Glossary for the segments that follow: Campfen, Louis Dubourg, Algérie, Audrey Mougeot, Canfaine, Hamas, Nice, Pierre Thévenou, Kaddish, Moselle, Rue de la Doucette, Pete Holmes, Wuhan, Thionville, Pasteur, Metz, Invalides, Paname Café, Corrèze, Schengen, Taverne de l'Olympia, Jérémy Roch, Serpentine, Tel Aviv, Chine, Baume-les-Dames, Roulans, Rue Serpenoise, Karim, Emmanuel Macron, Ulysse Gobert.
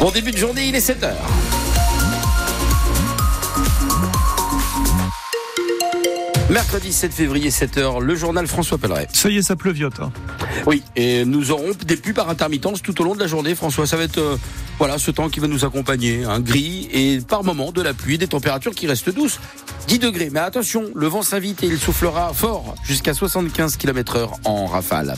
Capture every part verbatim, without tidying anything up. Bon début de journée, il est sept heures. Mercredi sept février, sept heures, le journal François Pelleret. Ça y est, ça pleuviote. Hein. Oui, et nous aurons des pluies par intermittence tout au long de la journée, François. Ça va être euh, voilà, ce temps qui va nous accompagner, hein, gris et par moments de la pluie, des températures qui restent douces. dix degrés, mais attention, le vent s'invite et il soufflera fort jusqu'à soixante-quinze kilomètres heure en rafale.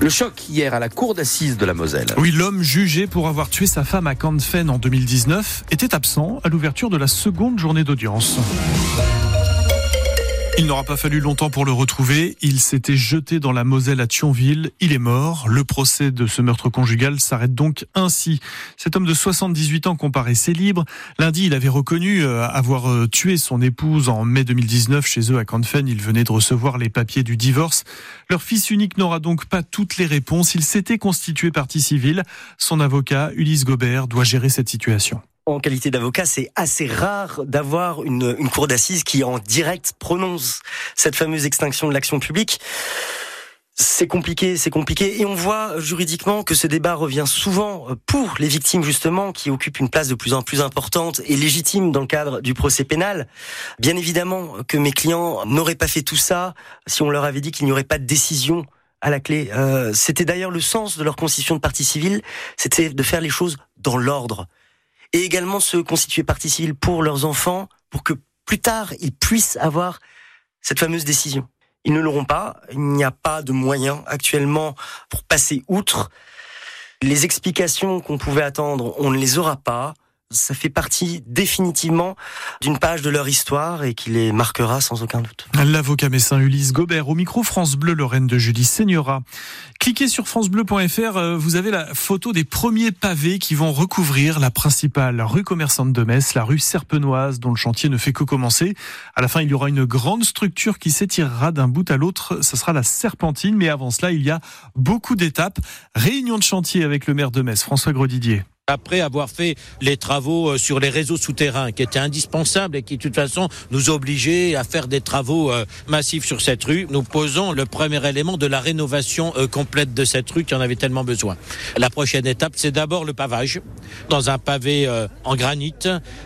Le choc hier à la cour d'assises de la Moselle. Oui, l'homme jugé pour avoir tué sa femme à Campfen en deux mille dix-neuf était absent à l'ouverture de la seconde journée d'audience. Il n'aura pas fallu longtemps pour le retrouver. Il s'était jeté dans la Moselle à Thionville. Il est mort. Le procès de ce meurtre conjugal s'arrête donc ainsi. Cet homme de soixante-dix-huit ans comparaissait libre. Lundi, il avait reconnu avoir tué son épouse en mai deux mille dix-neuf chez eux à Canfaine. Il venait de recevoir les papiers du divorce. Leur fils unique n'aura donc pas toutes les réponses. Il s'était constitué partie civile. Son avocat, Ulysse Gobert, doit gérer cette situation. En qualité d'avocat, c'est assez rare d'avoir une, une cour d'assises qui en direct prononce cette fameuse extinction de l'action publique. C'est compliqué, c'est compliqué. Et on voit juridiquement que ce débat revient souvent pour les victimes, justement, qui occupent une place de plus en plus importante et légitime dans le cadre du procès pénal. Bien évidemment que mes clients n'auraient pas fait tout ça si on leur avait dit qu'il n'y aurait pas de décision à la clé. Euh, c'était d'ailleurs le sens de leur constitution de partie civile, c'était de faire les choses dans l'ordre. Et également se constituer partie civile pour leurs enfants, pour que plus tard, ils puissent avoir cette fameuse décision. Ils ne l'auront pas, il n'y a pas de moyen actuellement pour passer outre. Les explications qu'on pouvait attendre, on ne les aura pas. Ça fait partie définitivement d'une page de leur histoire et qui les marquera sans aucun doute. L'avocat messin Ulysse Gobert au micro France Bleu Lorraine de Judith Seignera. Cliquez sur francebleu point fr, vous avez la photo des premiers pavés qui vont recouvrir la principale rue commerçante de Metz, la rue Serpenoise, dont le chantier ne fait que commencer. À la fin, il y aura une grande structure qui s'étirera d'un bout à l'autre, ce sera la Serpentine, mais avant cela, il y a beaucoup d'étapes. Réunion de chantier avec le maire de Metz, François Grosdidier. Après avoir fait les travaux sur les réseaux souterrains qui étaient indispensables et qui de toute façon nous obligeaient à faire des travaux massifs sur cette rue, nous posons le premier élément de la rénovation complète de cette rue qui en avait tellement besoin. La prochaine étape, c'est d'abord le pavage dans un pavé en granit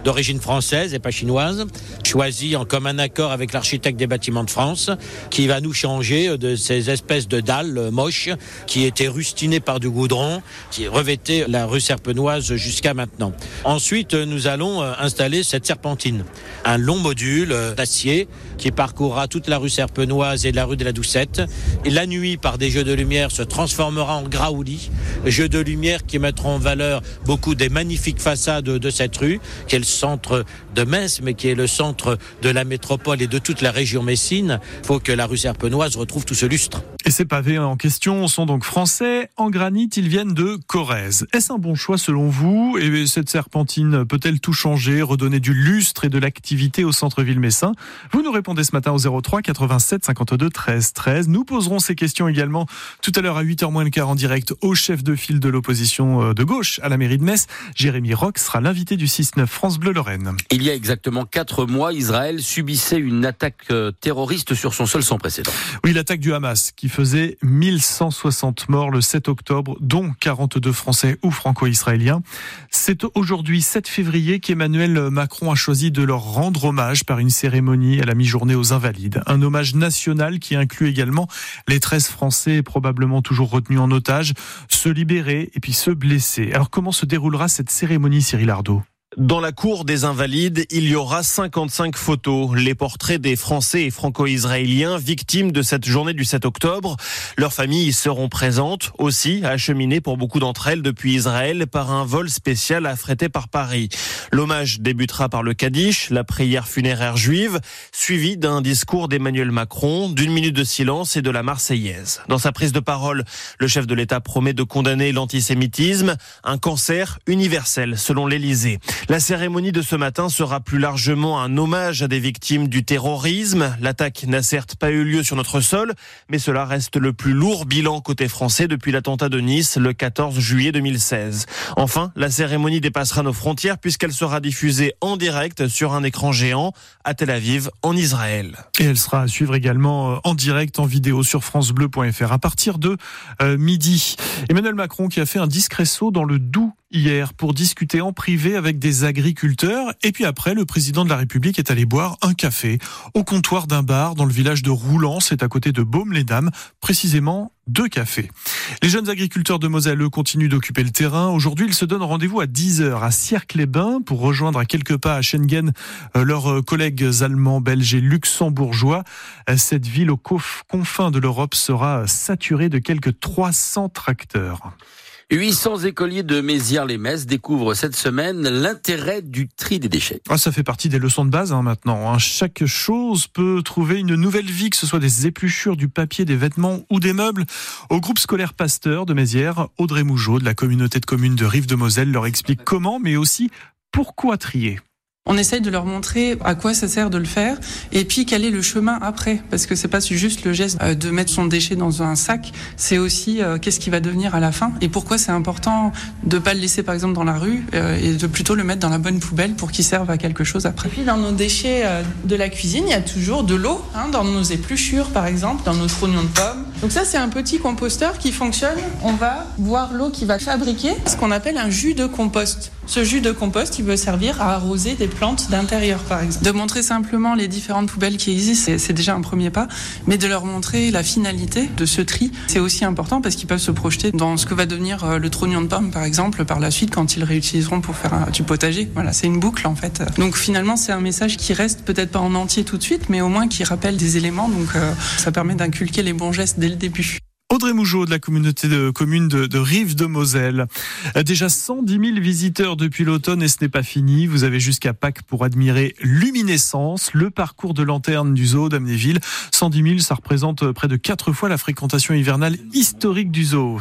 d'origine française et pas chinoise, choisi en commun accord avec l'architecte des bâtiments de France, qui va nous changer de ces espèces de dalles moches qui étaient rustinées par du goudron, qui revêtaient la rue Serpenoise jusqu'à maintenant. Ensuite, nous allons installer cette serpentine, un long module d'acier qui parcourra toute la rue Serpenoise et la rue de la Doucette. Et la nuit, par des jeux de lumière, se transformera en graoulis, jeux de lumière qui mettront en valeur beaucoup des magnifiques façades de cette rue, qui est le centre de Metz, mais qui est le centre de la métropole et de toute la région messine. Il faut que la rue Serpenoise retrouve tout ce lustre. Et ces pavés en question sont donc français. En granit, ils viennent de Corrèze. Est-ce un bon choix selon vous? Et cette serpentine peut-elle tout changer, redonner du lustre et de l'activité au centre-ville messin? Vous nous répondez ce matin au zéro trois quatre-vingt-sept cinquante-deux treize treize. Nous poserons ces questions également tout à l'heure à huit heures moins le quart en direct au chef de file de l'opposition de gauche à la mairie de Metz. Jérémy Roch sera l'invité du six neuf France Bleu Lorraine. Il y a exactement quatre mois, Israël subissait une attaque terroriste sur son sol sans précédent. Oui, l'attaque du Hamas qui faisait mille cent soixante morts le sept octobre, dont quarante-deux Français ou franco-israéliens. C'est aujourd'hui, sept février, qu'Emmanuel Macron a choisi de leur rendre hommage par une cérémonie à la mi-journée aux Invalides. Un hommage national qui inclut également les treize Français probablement toujours retenus en otage, se libérer et puis se blesser. Alors comment se déroulera cette cérémonie, Cyril Ardo ? Dans la cour des Invalides, il y aura cinquante-cinq photos, les portraits des Français et Franco-Israéliens victimes de cette journée du sept octobre. Leurs familles seront présentes, aussi acheminées pour beaucoup d'entre elles depuis Israël par un vol spécial affrété par Paris. L'hommage débutera par le Kaddish, la prière funéraire juive, suivi d'un discours d'Emmanuel Macron, d'une minute de silence et de la Marseillaise. Dans sa prise de parole, le chef de l'État promet de condamner l'antisémitisme, un cancer universel selon l'Élysée. La cérémonie de ce matin sera plus largement un hommage à des victimes du terrorisme. L'attaque n'a certes pas eu lieu sur notre sol, mais cela reste le plus lourd bilan côté français depuis l'attentat de Nice le quatorze juillet deux mille seize. Enfin, la cérémonie dépassera nos frontières puisqu'elle sera diffusée en direct sur un écran géant à Tel Aviv, en Israël. Et elle sera à suivre également en direct, en vidéo sur francebleu point fr à partir de euh, midi. Emmanuel Macron qui a fait un discret saut dans le Dou hier pour discuter en privé avec des agriculteurs. Et puis après, le président de la République est allé boire un café au comptoir d'un bar dans le village de Roulans. C'est à côté de Baume-les-Dames, précisément deux cafés. Les jeunes agriculteurs de Moselle, eux, continuent d'occuper le terrain. Aujourd'hui, ils se donnent rendez-vous à dix heures à Sierck-les-Bains pour rejoindre à quelques pas à Schengen euh, leurs collègues allemands, belges et luxembourgeois. Cette ville aux confins de l'Europe sera saturée de quelques trois cents tracteurs. huit cents écoliers de Mézières-les-Messes découvrent cette semaine l'intérêt du tri des déchets. Ah, ça fait partie des leçons de base hein, maintenant. Hein. Chaque chose peut trouver une nouvelle vie, que ce soit des épluchures, du papier, des vêtements ou des meubles. Au groupe scolaire Pasteur de Mézières, Audrey Mougeot de la communauté de communes de Rives-de-Moselle leur explique comment, mais aussi pourquoi trier. On essaye de leur montrer à quoi ça sert de le faire et puis quel est le chemin après, parce que c'est pas juste le geste de mettre son déchet dans un sac, c'est aussi euh, qu'est-ce qui va devenir à la fin et pourquoi c'est important de pas le laisser par exemple dans la rue euh, et de plutôt le mettre dans la bonne poubelle pour qu'il serve à quelque chose après. Et puis dans nos déchets euh, de la cuisine, il y a toujours de l'eau, hein, dans nos épluchures par exemple, dans notre oignon de pomme. Donc ça c'est un petit composteur qui fonctionne, on va boire l'eau qui va fabriquer ce qu'on appelle un jus de compost. Ce jus de compost, il peut servir à arroser des plantes d'intérieur, par exemple. De montrer simplement les différentes poubelles qui existent, c'est, c'est déjà un premier pas, mais de leur montrer la finalité de ce tri, c'est aussi important parce qu'ils peuvent se projeter dans ce que va devenir le trognon de pomme, par exemple, par la suite, quand ils réutiliseront pour faire un, du potager. Voilà, c'est une boucle, en fait. Donc, finalement, c'est un message qui reste peut-être pas en entier tout de suite, mais au moins qui rappelle des éléments, donc euh, ça permet d'inculquer les bons gestes dès le début. Audrey Mougeot de la communauté de communes de, de Rives-de-Moselle. Déjà cent dix mille visiteurs depuis l'automne et ce n'est pas fini. Vous avez jusqu'à Pâques pour admirer Luminescence, le parcours de lanterne du zoo d'Amnéville. cent dix mille, ça représente près de quatre fois la fréquentation hivernale historique du zoo.